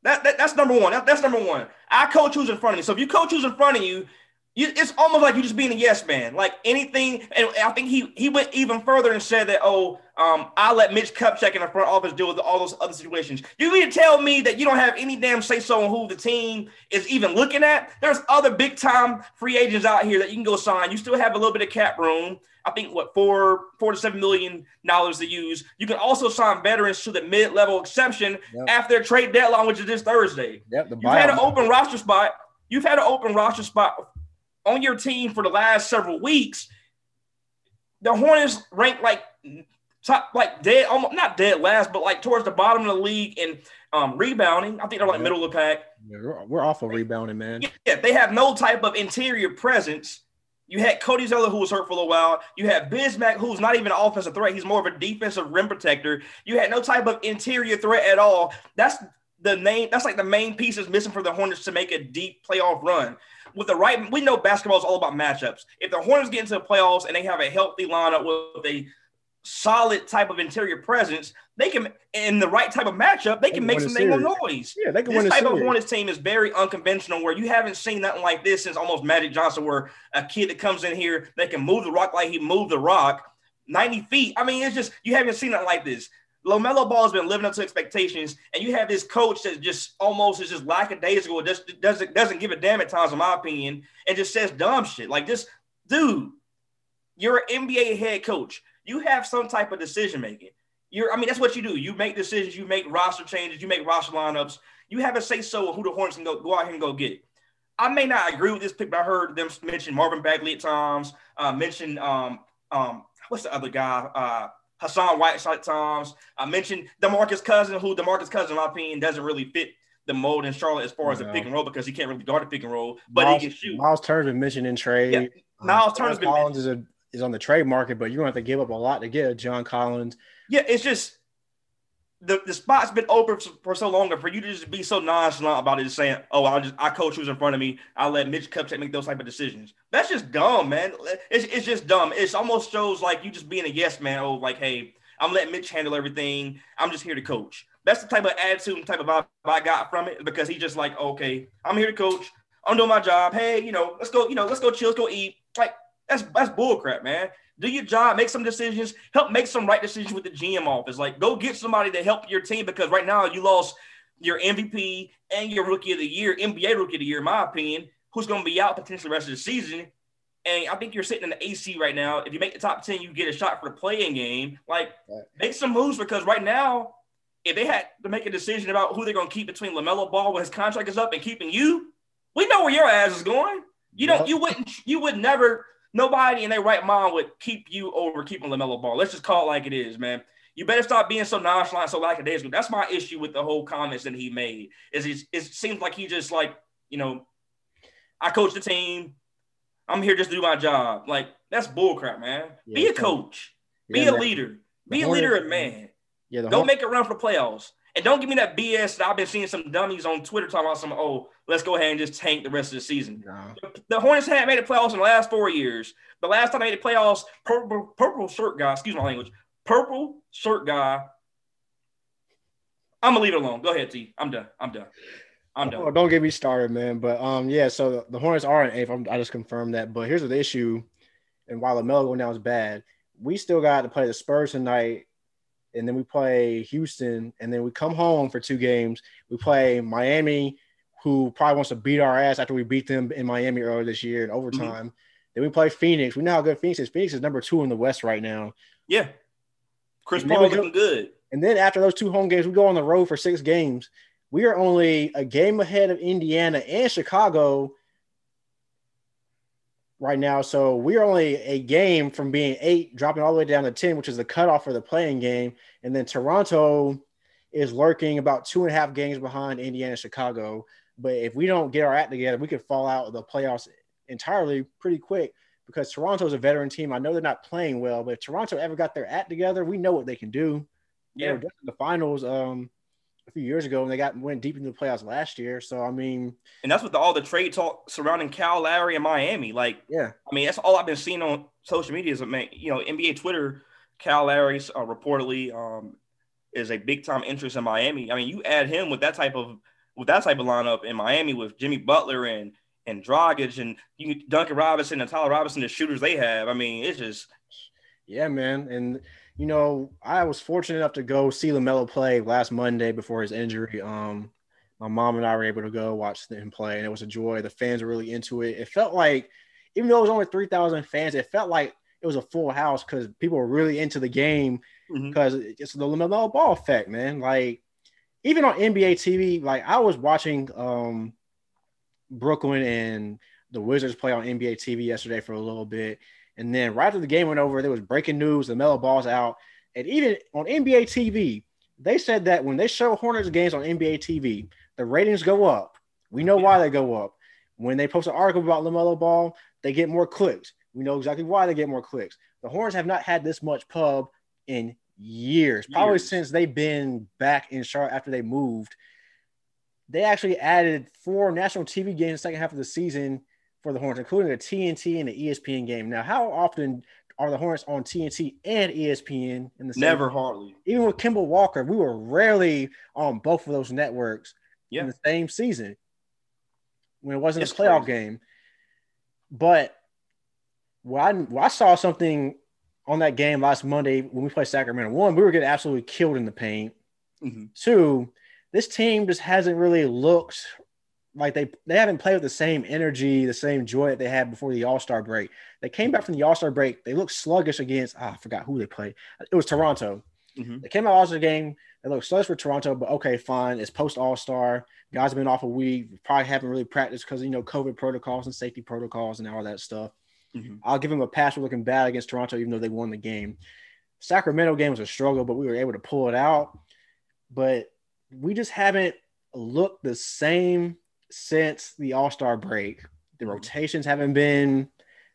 That's number one. That's number one. I coach who's in front of me. So if you coach who's in front of you, it's almost like you just being a yes man. Like anything, and I think he went even further and said that, I let Mitch Kupchak in the front office deal with all those other situations. You mean to tell me that you don't have any damn say-so on who the team is even looking at? There's other big-time free agents out here that you can go sign. You still have a little bit of cap room. I think, $4 to $7 million to use. You can also sign veterans to the mid-level exception after trade deadline, which is this Thursday. Yep, you've had an open roster spot. You've had an open roster spot on your team for the last several weeks. The Hornets ranked like towards the bottom of the league in rebounding. I think they're middle of the pack. Yeah, we're awful rebounding, man. Yeah, they have no type of interior presence. You had Cody Zeller, who was hurt for a little while. You had Bismack, who's not even an offensive threat. He's more of a defensive rim protector. You had no type of interior threat at all. That's like the main piece is missing for the Hornets to make a deep playoff run. We know basketball is all about matchups. If the Hornets get into the playoffs and they have a healthy lineup with a solid type of interior presence, they can, in the right type of matchup, they can make some damn noise. Yeah, they can win a series. This type of Hornets team is very unconventional, where you haven't seen nothing like this since almost Magic Johnson, where a kid that comes in here, they can move the rock like he moved the rock 90 feet. I mean, it's just, you haven't seen nothing like this. LaMelo Ball has been living up to expectations, and you have this coach that just almost is just lackadaisical, just doesn't give a damn at times, in my opinion, and just says dumb shit. Like, this dude, you're an NBA head coach. You have some type of decision making. That's what you do. You make decisions. You make roster changes. You make roster lineups. You have a say so of who the Hornets can go out here and go get. I may not agree with this pick, but I heard them mention Marvin Bagley at times. What's the other guy? Hassan Whiteside Toms. I mentioned DeMarcus Cousins, in my opinion, doesn't really fit the mold in Charlotte as far as the pick and roll, because he can't really guard the pick and roll, but he can shoot. Miles Turner's been mentioned in trade. Yeah. Miles Turner's been Collins is on the trade market, but you're going to have to give up a lot to get John Collins. Yeah, it's just the spot's been open for so long, and for you to just be so nonchalant about it, just saying, I coach who's in front of me. I let Mitch Kupchak make those type of decisions. That's just dumb, man. It's just dumb. It almost shows like you just being a yes man. Oh, like, hey, I'm letting Mitch handle everything. I'm just here to coach. That's the type of attitude and type of vibe I got from it, because he's just like, okay, I'm here to coach. I'm doing my job. Hey, let's go chill, let's go eat. Like, that's bullcrap, man. Do your job, make some decisions, help make some right decisions with the GM office. Like, go get somebody to help your team, because right now you lost your MVP and your rookie of the year, NBA rookie of the year, in my opinion, who's going to be out potentially the rest of the season. And I think you're sitting in the AC right now. If you make the top 10, you get a shot for the play-in game. Like, make some moves, because right now, if they had to make a decision about who they're going to keep between LaMelo Ball when his contract is up and keeping you, we know where your ass is going. You would never – nobody in their right mind would keep you over keeping LaMelo Ball. Let's just call it like it is, man. You better stop being so nonchalant, so lackadaisical. That's my issue with the whole comments that he made. It seems like he just I coach the team. I'm here just to do my job. Like, that's bullcrap, man. Yeah, be a coach. Be a leader. Be a leader and man. Yeah, don't make it run for the playoffs. And don't give me that BS that I've been seeing some dummies on Twitter talking about let's go ahead and just tank the rest of the season. Nah. The Hornets haven't made the playoffs in the last 4 years. The last time they made the playoffs, purple shirt guy. I'm going to leave it alone. Go ahead, T. I'm done. I'm done. Oh, don't get me started, man. But yeah, so the Hornets are in eighth. I just confirmed that. But here's the issue, and while LaMelo going down is bad, we still got to play the Spurs tonight, and then we play Houston, and then we come home for two games. We play Miami, who probably wants to beat our ass after we beat them in Miami earlier this year in overtime. Mm-hmm. Then we play Phoenix. We know how good Phoenix is. Phoenix is number 2 in the West right now. Yeah. Chris Paul looking good. And then after those two home games, we go on the road for 6 games. We are only a game ahead of Indiana and Chicago right now. So we are only a game from being 8, dropping all the way down to 10, which is the cutoff for the playing game. And then Toronto is lurking about 2.5 games behind Indiana and Chicago. But if we don't get our act together, we could fall out of the playoffs entirely pretty quick, because Toronto's a veteran team. I know they're not playing well, but if Toronto ever got their act together, we know what they can do. Yeah. They were just in the finals a few years ago, and they went deep into the playoffs last year. So, I mean – and that's with all the trade talk surrounding Kyle Lowry and Miami. Like, yeah. I mean, that's all I've been seeing on social media is, you know, NBA Twitter, Kyle Lowry reportedly is a big-time interest in Miami. I mean, you add him with that type of lineup in Miami with Jimmy Butler and Dragic and Duncan Robinson and Tyler Robinson, the shooters they have. I mean, it's just – yeah, man. And – you know, I was fortunate enough to go see LaMelo play last Monday before his injury. My mom and I were able to go watch him play, and it was a joy. The fans were really into it. It felt like, even though it was only 3,000 fans, it felt like it was a full house because people were really into the game because it's the LaMelo Ball effect, man. Like, even on NBA TV, like I was watching Brooklyn and the Wizards play on NBA TV yesterday for a little bit. And then right after the game went over, there was breaking news, LaMelo Ball's out. And even on NBA TV, they said that when they show Hornets games on NBA TV, the ratings go up. We know why they go up. When they post an article about LaMelo Ball, they get more clicks. We know exactly why they get more clicks. The Hornets have not had this much pub in years, probably since they've been back in Charlotte after they moved. They actually added 4 national TV games in the second half of the season for the Hornets, including the TNT and the ESPN game. Now, how often are the Hornets on TNT and ESPN in the same? Never, hardly. Even with Kemba Walker, we were rarely on both of those networks in the same season when it wasn't a playoff game. But well, I saw something on that game last Monday when we played Sacramento. 1, we were getting absolutely killed in the paint. 2, this team just hasn't really looked – like they haven't played with the same energy, the same joy that they had before the All-Star break. They came back from the All-Star break. They looked sluggish against I forgot who they played. It was Toronto. They came out of the game. They looked sluggish for Toronto, but okay, fine. It's post-All-Star. Guys have been off a week. Probably haven't really practiced because, you know, COVID protocols and safety protocols and all that stuff. I'll give them a pass for looking bad against Toronto, even though they won the game. Sacramento game was a struggle, but we were able to pull it out. But we just haven't looked the same – since the All-Star break. The rotations haven't been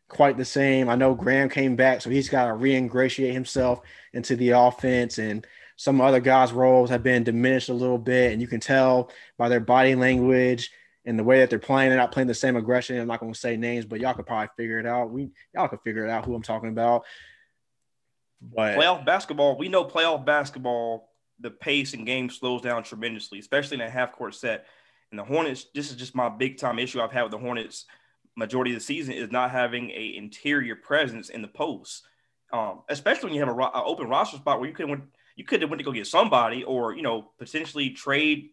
quite the same. I know Graham came back, so he's got to re-ingratiate himself into the offense, and some other guys' roles have been diminished a little bit, and you can tell by their body language and the way that they're playing. They're not playing the same aggression. I'm not going to say names, but y'all could probably figure it out. Y'all could figure it out who I'm talking about. But playoff basketball, we know playoff basketball, the pace and game slows down tremendously, especially in a half-court set. And the Hornets, this is just my big-time issue I've had with the Hornets majority of the season, is not having an interior presence in the post, especially when you have an open roster spot where you could have went to go get somebody or, you know, potentially traded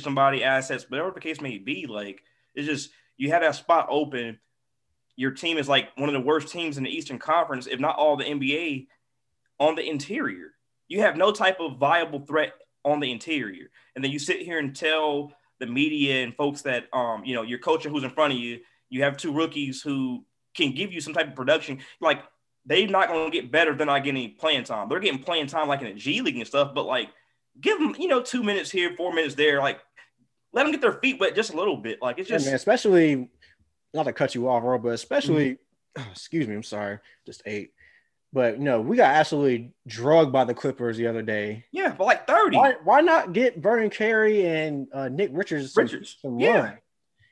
somebody, assets, whatever the case may be. Like, it's just you have that spot open. Your team is like one of the worst teams in the Eastern Conference, if not all the NBA, on the interior. You have no type of viable threat on the interior. And then you sit here and tell – the media and folks that, you know, your coach who's in front of you, you have 2 rookies who can give you some type of production. Like, they're not going to get better. They're not getting any playing time. They're getting playing time like in a G League and stuff, but like give them, you know, 2 minutes here, 4 minutes there. Like, let them get their feet wet just a little bit. Like, it's just, yeah, man, especially, not to cut you off, Rob, but especially, excuse me, I'm sorry, just ate. But, no, we got absolutely drugged by the Clippers the other day. Yeah, but like 30. Why not get Vernon Carey and Nick Richards some run? Yeah.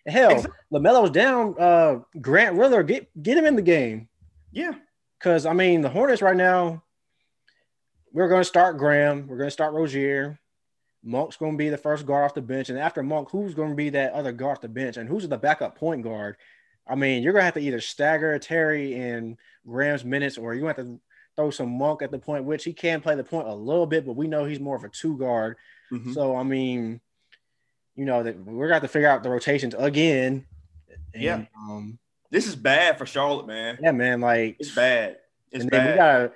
Hell, exactly. LaMelo's down. Grant Riller, get him in the game. Yeah. Because, I mean, the Hornets right now, we're going to start Graham. We're going to start Rozier. Monk's going to be the first guard off the bench. And after Monk, who's going to be that other guard off the bench? And who's the backup point guard? I mean, you're going to have to either stagger Terry and Graham's minutes, or you're going to have to throw some Monk at the point, which he can play the point a little bit, but we know he's more of a two guard. Mm-hmm. So, I mean, you know, that we're going to have to figure out the rotations again. And, yeah. This is bad for Charlotte, man. Yeah, man. Like, it's bad. It's and then bad.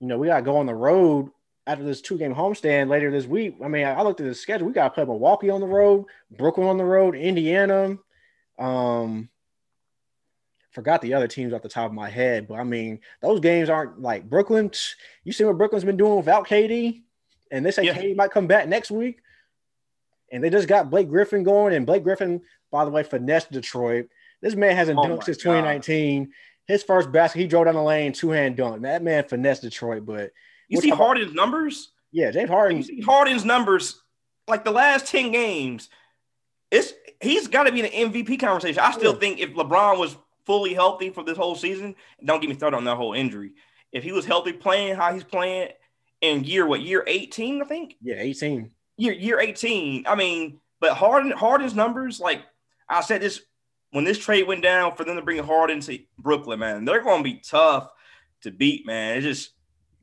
We got to go on the road after this 2-game homestand later this week. I mean, I looked at the schedule. We got to play Milwaukee on the road, Brooklyn on the road, Indiana. Forgot the other teams off the top of my head, but I mean, those games aren't like Brooklyn. You see what Brooklyn's been doing without KD, and they say KD might come back next week. And they just got Blake Griffin going, and Blake Griffin, by the way, finessed Detroit. This man hasn't dunked since 2019. God. His first basket, he drove down the lane, two-hand dunk. That man finessed Detroit, but you see Harden's numbers? Yeah, James Harden. You see Harden's numbers, like the last 10 games, he's got to be in the MVP conversation. I still think if LeBron was fully healthy for this whole season, don't get me started on that whole injury. If he was healthy playing how he's playing in year 18, I think? Yeah, 18. Year 18. I mean, but Harden's numbers, like I said this, when this trade went down for them to bring Harden to Brooklyn, man, they're going to be tough to beat, man. It's just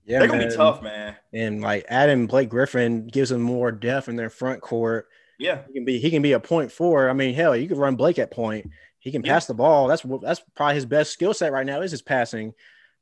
they're going to be tough, man. And like adding Blake Griffin gives them more depth in their front court. Yeah, he can be a point forward. I mean, hell, you could run Blake at point. He can pass the ball. That's probably his best skill set right now is his passing.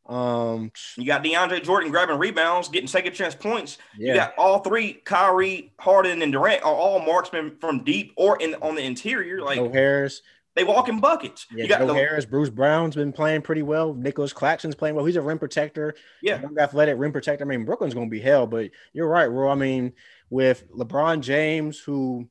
You got DeAndre Jordan grabbing rebounds, getting second chance points. Yeah. You got all three, Kyrie, Harden, and Durant are all marksmen from deep or on the interior. Like no Harris. They walk in buckets. Yeah, you got Joe Harris. Bruce Brown's been playing pretty well. Nicholas Claxton's playing well. He's a rim protector. Yeah. Young athletic rim protector. I mean, Brooklyn's going to be hell, but you're right, Roy. I mean, with LeBron James, who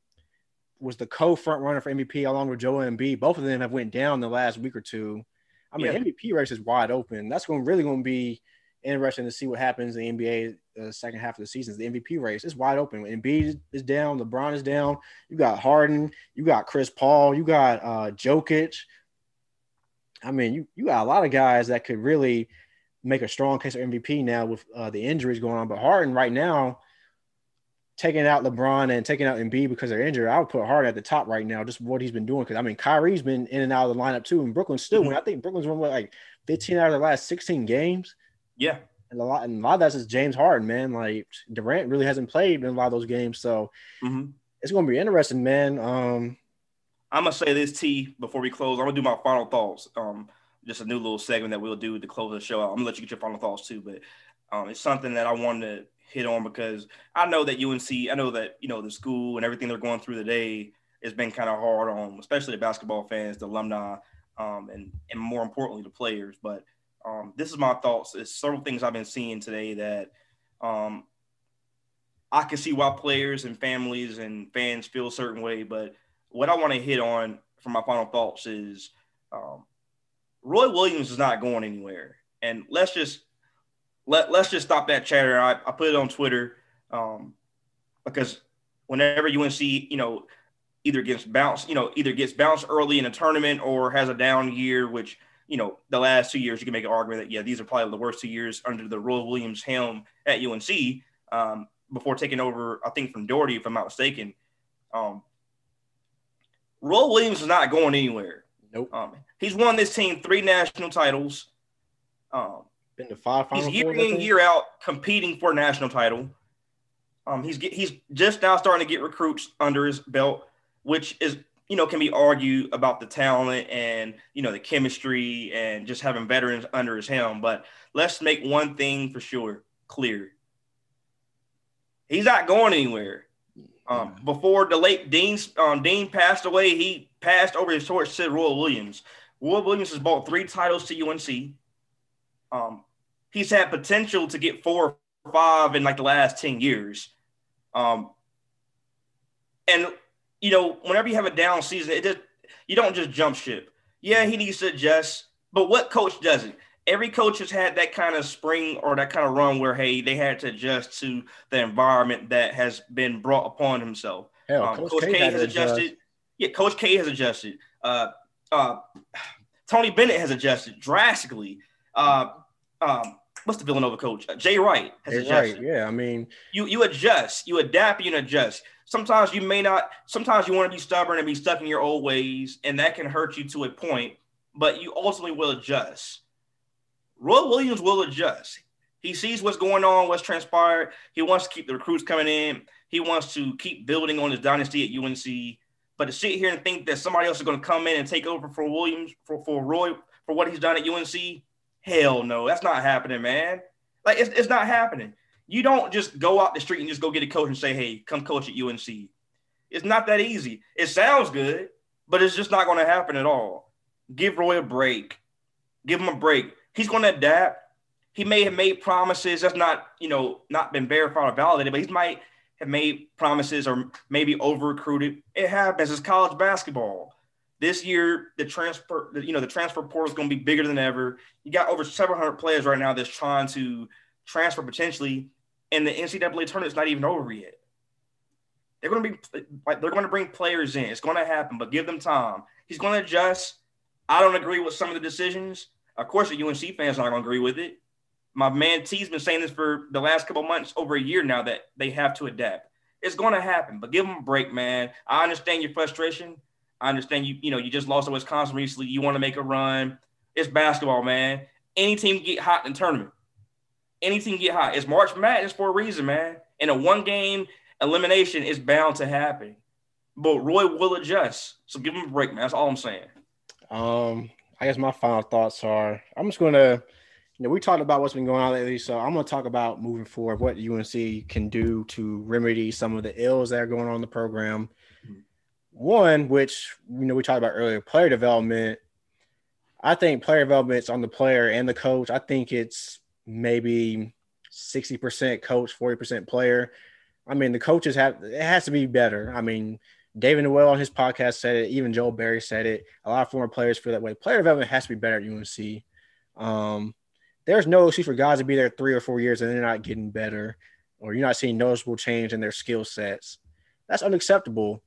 was the co-front runner for MVP along with Joel Embiid, both of them have went down the last week or two. I mean, MVP race is wide open. That's really going to be interesting to see what happens in the NBA second half of the season. The MVP race is wide open. Embiid is down. LeBron is down. You got Harden. You got Chris Paul. You got Jokic. I mean, you got a lot of guys that could really make a strong case for MVP now with the injuries going on. But Harden right now, taking out LeBron and taking out Embiid because they're injured, I would put Harden at the top right now, just what he's been doing. Because, I mean, Kyrie's been in and out of the lineup too, and Brooklyn still. Mm-hmm. I think Brooklyn's won, like 15 out of the last 16 games. Yeah. And a lot of that's just James Harden, man. Like, Durant really hasn't played in a lot of those games. So, It's going to be interesting, man. I'm going to say this, T, before we close. I'm going to do my final thoughts. Just a new little segment that we'll do to close the show out. I'm going to let you get your final thoughts, too. But it's something that I wanted to hit on because I know that UNC, I know that, you know, the school and everything they're going through today has been kind of hard on, especially the basketball fans, the alumni, and more importantly, the players. But this is my thoughts. It's several things I've been seeing today that I can see why players and families and fans feel a certain way. But what I want to hit on for my final thoughts is Roy Williams is not going anywhere. And let's just stop that chatter. I put it on Twitter because whenever UNC, you know, either gets bounced early in a tournament or has a down year, which, you know, the last 2 years, you can make an argument that, yeah, these are probably the worst 2 years under the Roy Williams helm at UNC before taking over, I think, from Doherty, if I'm not mistaken. Roy Williams is not going anywhere. Nope. He's won this team 3 national titles. Been to 5 final. He's year in, year out, competing for a national title. He's just now starting to get recruits under his belt, which is – you know, can be argued about the talent and, you know, the chemistry and just having veterans under his helm. But let's make one thing for sure clear. He's not going anywhere. Before the late Dean passed away, he passed over his torch to Roy Williams. Roy Williams has bought 3 titles to UNC. He's had potential to get 4 or 5 in like the last 10 years. You know, whenever you have a down season, you don't just jump ship. Yeah, he needs to adjust, but what coach doesn't? Every coach has had that kind of spring or that kind of run where, hey, they had to adjust to the environment that has been brought upon himself. Hell, Coach K has adjusted. Yeah, Coach K has adjusted. Tony Bennett has adjusted drastically. what's the Villanova coach? Jay Wright has adjusted. Right. Yeah, I mean, you adjust, you adapt, you adjust. Sometimes you may not. Sometimes you want to be stubborn and be stuck in your old ways, and that can hurt you to a point. But you ultimately will adjust. Roy Williams will adjust. He sees what's going on, what's transpired. He wants to keep the recruits coming in. He wants to keep building on his dynasty at UNC. But to sit here and think that somebody else is going to come in and take over for Williams, for Roy, for what he's done at UNC, hell no, that's not happening, man. Like, it's not happening. You don't just go out the street and just go get a coach and say, hey, come coach at UNC. It's not that easy. It sounds good, but it's just not going to happen at all. Give Roy a break. Give him a break. He's going to adapt. He may have made promises that's not been verified or validated, but he might have made promises or maybe over-recruited. It happens. It's college basketball. This year, the transfer portal is going to be bigger than ever. You got over 700 players right now that's trying to transfer potentially, and the NCAA tournament's not even over yet. They're going to bring players in. It's going to happen, but give them time. He's going to adjust. I don't agree with some of the decisions. Of course, the UNC fans are not going to agree with it. My man T's been saying this for the last couple months, over a year now, that they have to adapt. It's going to happen, but give them a break, man. I understand your frustration. I understand you just lost to Wisconsin recently. You want to make a run. It's basketball, man. Any team can get hot in the tournament. Any team can get hot. It's March Madness for a reason, man. And a one-game elimination is bound to happen. But Roy will adjust. So give him a break, man. That's all I'm saying. I guess my final thoughts are, I'm just going to – we talked about what's been going on lately, so I'm going to talk about moving forward what UNC can do to remedy some of the ills that are going on in the program. Mm-hmm. One, which we talked about earlier, player development. I think player development's on the player and the coach. I think it's maybe 60% coach, 40% player. I mean, the coaches it has to be better. I mean, David Noel on his podcast said it. Even Joel Berry said it. A lot of former players feel that way. Player development has to be better at UNC. There's no excuse for guys to be there 3 or 4 years and they're not getting better, or you're not seeing noticeable change in their skill sets. That's unacceptable.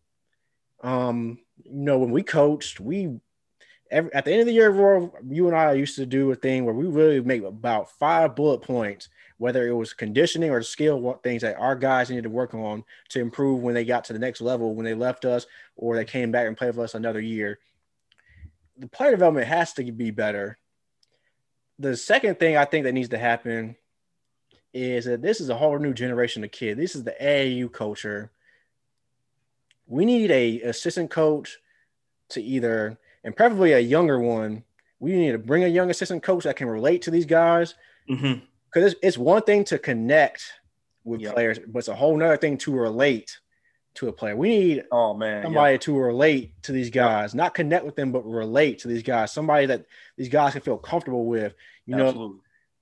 When we coached, at the end of the year, you and I used to do a thing where we really make about 5 bullet points, whether it was conditioning or skill things that our guys needed to work on to improve when they got to the next level, when they left us or they came back and played with us another year. The player development has to be better. The second thing I think that needs to happen is that this is a whole new generation of kids. This is the AAU culture. We need a assistant coach to either, and preferably a younger one. We need to bring a young assistant coach that can relate to these guys. Mm-hmm. Because it's one thing to connect with players, but it's a whole nother thing to relate to a player. We need somebody to relate to these guys, not connect with them, but relate to these guys, somebody that these guys can feel comfortable with. Absolutely.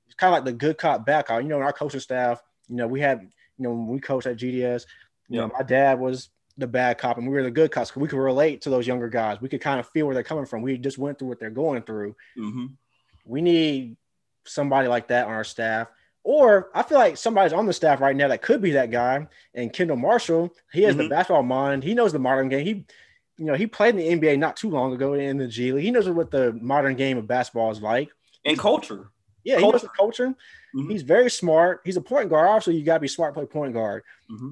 It's kind of like the good cop, bad cop. In our coaching staff, we had, when we coached at GDS, my dad was the bad cop and we were the good cops because we could relate to those younger guys. We could kind of feel where they're coming from. We just went through what they're going through. Mm-hmm. We need somebody like that on our staff. Or I feel like somebody's on the staff right now that could be that guy. And Kendall Marshall, he has the basketball mind. He knows the modern game. He played in the NBA not too long ago in the G League. He knows what the modern game of basketball is like. And culture. Yeah, he knows the culture. Mm-hmm. He's very smart. He's a point guard. Obviously, you got to be smart to play point guard. Mm-hmm.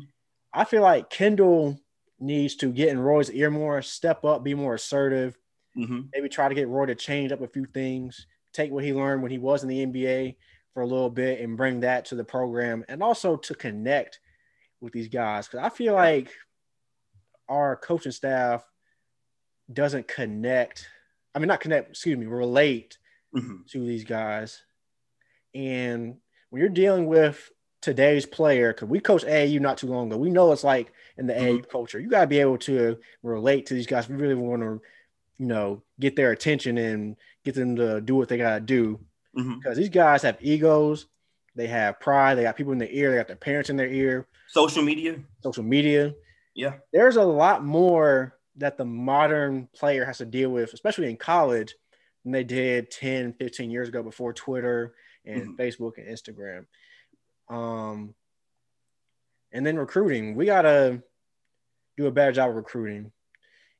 I feel like Kendall needs to get in Roy's ear more, step up, be more assertive, maybe try to get Roy to change up a few things, take what he learned when he was in the NBA for a little bit and bring that to the program, and also to connect with these guys. Cause I feel like our coaching staff relate to these guys. And when you're dealing with today's player, cause we coached AAU not too long ago, we know it's like in the AAU culture, you gotta be able to relate to these guys. We really want to, get their attention and get them to do what they gotta do. Because these guys have egos, they have pride, they got people in their ear, they got their parents in their ear. Social media. Yeah. There's a lot more that the modern player has to deal with, especially in college, than they did 10, 15 years ago before Twitter and Facebook and Instagram. And then recruiting. We got to do a better job of recruiting.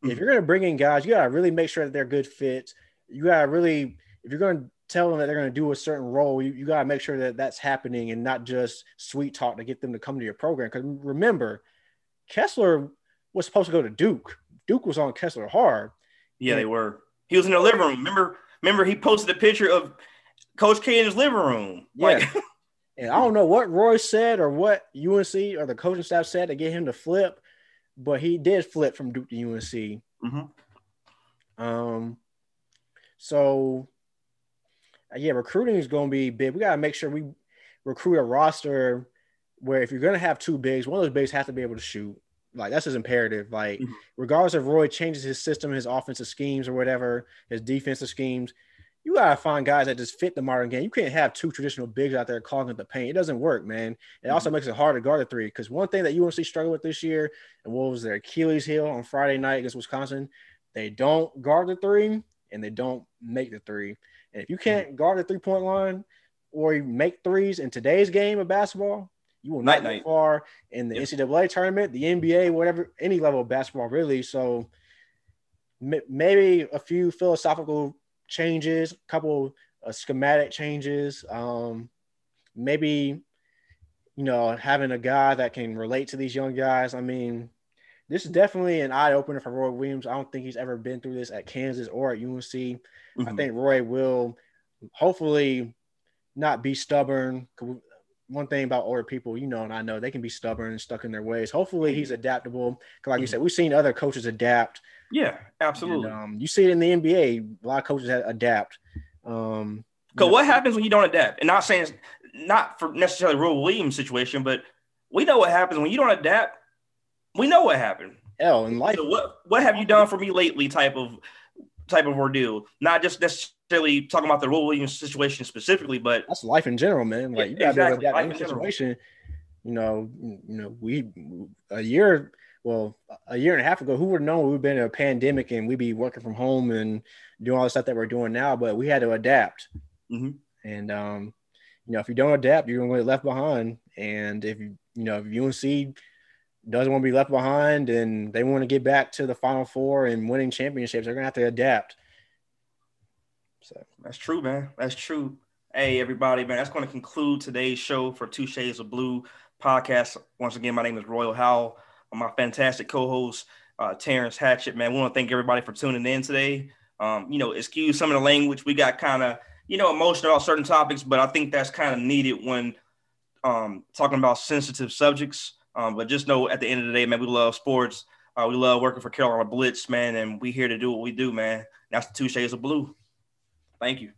If you're going to bring in guys, you got to really make sure that they're good fits. You got to really – if you're going to – tell them that they're going to do a certain role, you got to make sure that that's happening and not just sweet talk to get them to come to your program. Because remember, Kessler was supposed to go to Duke. Duke was on Kessler hard. Yeah, they were. He was in their living room. Remember he posted a picture of Coach K in his living room. Like, yeah. And I don't know what Roy said or what UNC or the coaching staff said to get him to flip, but he did flip from Duke to UNC. Mm-hmm. So, yeah, recruiting is going to be big. We got to make sure we recruit a roster where if you're going to have two bigs, one of those bigs has to be able to shoot. Like, that's his imperative. Like, mm-hmm. regardless if Roy changes his system, his offensive schemes or whatever, his defensive schemes, you got to find guys that just fit the modern game. You can't have two traditional bigs out there clogging the paint. It doesn't work, man. It mm-hmm. also makes it hard to guard a three, because one thing that UNC struggled with this year, and what was their Achilles heel on Friday night against Wisconsin, they don't guard the three and they don't make the three. And if you can't guard the three-point line or you make threes in today's game of basketball, you will not go far in the NCAA tournament, the NBA, whatever, any level of basketball, really. So maybe a few philosophical changes, a couple of schematic changes, maybe, you know, having a guy that can relate to these young guys. I mean, this is definitely an eye-opener for Roy Williams. I don't think he's ever been through this at Kansas or at UNC. Mm-hmm. I think Roy will hopefully not be stubborn. One thing about older people, you know, and I know, they can be stubborn and stuck in their ways. Hopefully he's adaptable. Because like mm-hmm. you said, we've seen other coaches adapt. Yeah, absolutely. And, you see it in the NBA. A lot of coaches adapt. Because what happens when you don't adapt? And not saying it's not for necessarily Roy Williams' situation, but we know what happens when you don't adapt. We know what happened. Hell, in life. So what have you done for me lately type of ordeal? Not just necessarily talking about the Roy Williams situation specifically, but that's life in general, man. Like, you got to be able to adapt to any situation. You know, a year and a half ago, who would have known we've been in a pandemic and we'd be working from home and doing all the stuff that we're doing now, but we had to adapt. Mm-hmm. And, you know, if you don't adapt, you're going to get left behind. And if UNC doesn't want to be left behind and they want to get back to the Final Four and winning championships, they're going to have to adapt. So that's true, man. That's true. Hey, everybody, man, that's going to conclude today's show for Two Shades of Blue podcast. Once again, my name is Royal Howell. My fantastic co-host, Terrence Hatchett, man. We want to thank everybody for tuning in today. You know, excuse some of the language. We got kind of, you know, emotional on certain topics, but I think that's kind of needed when talking about sensitive subjects. But just know at the end of the day, man, we love sports. We love working for Carolina Blitz, man, and we here to do what we do, man. That's the Two Shades of Blue. Thank you.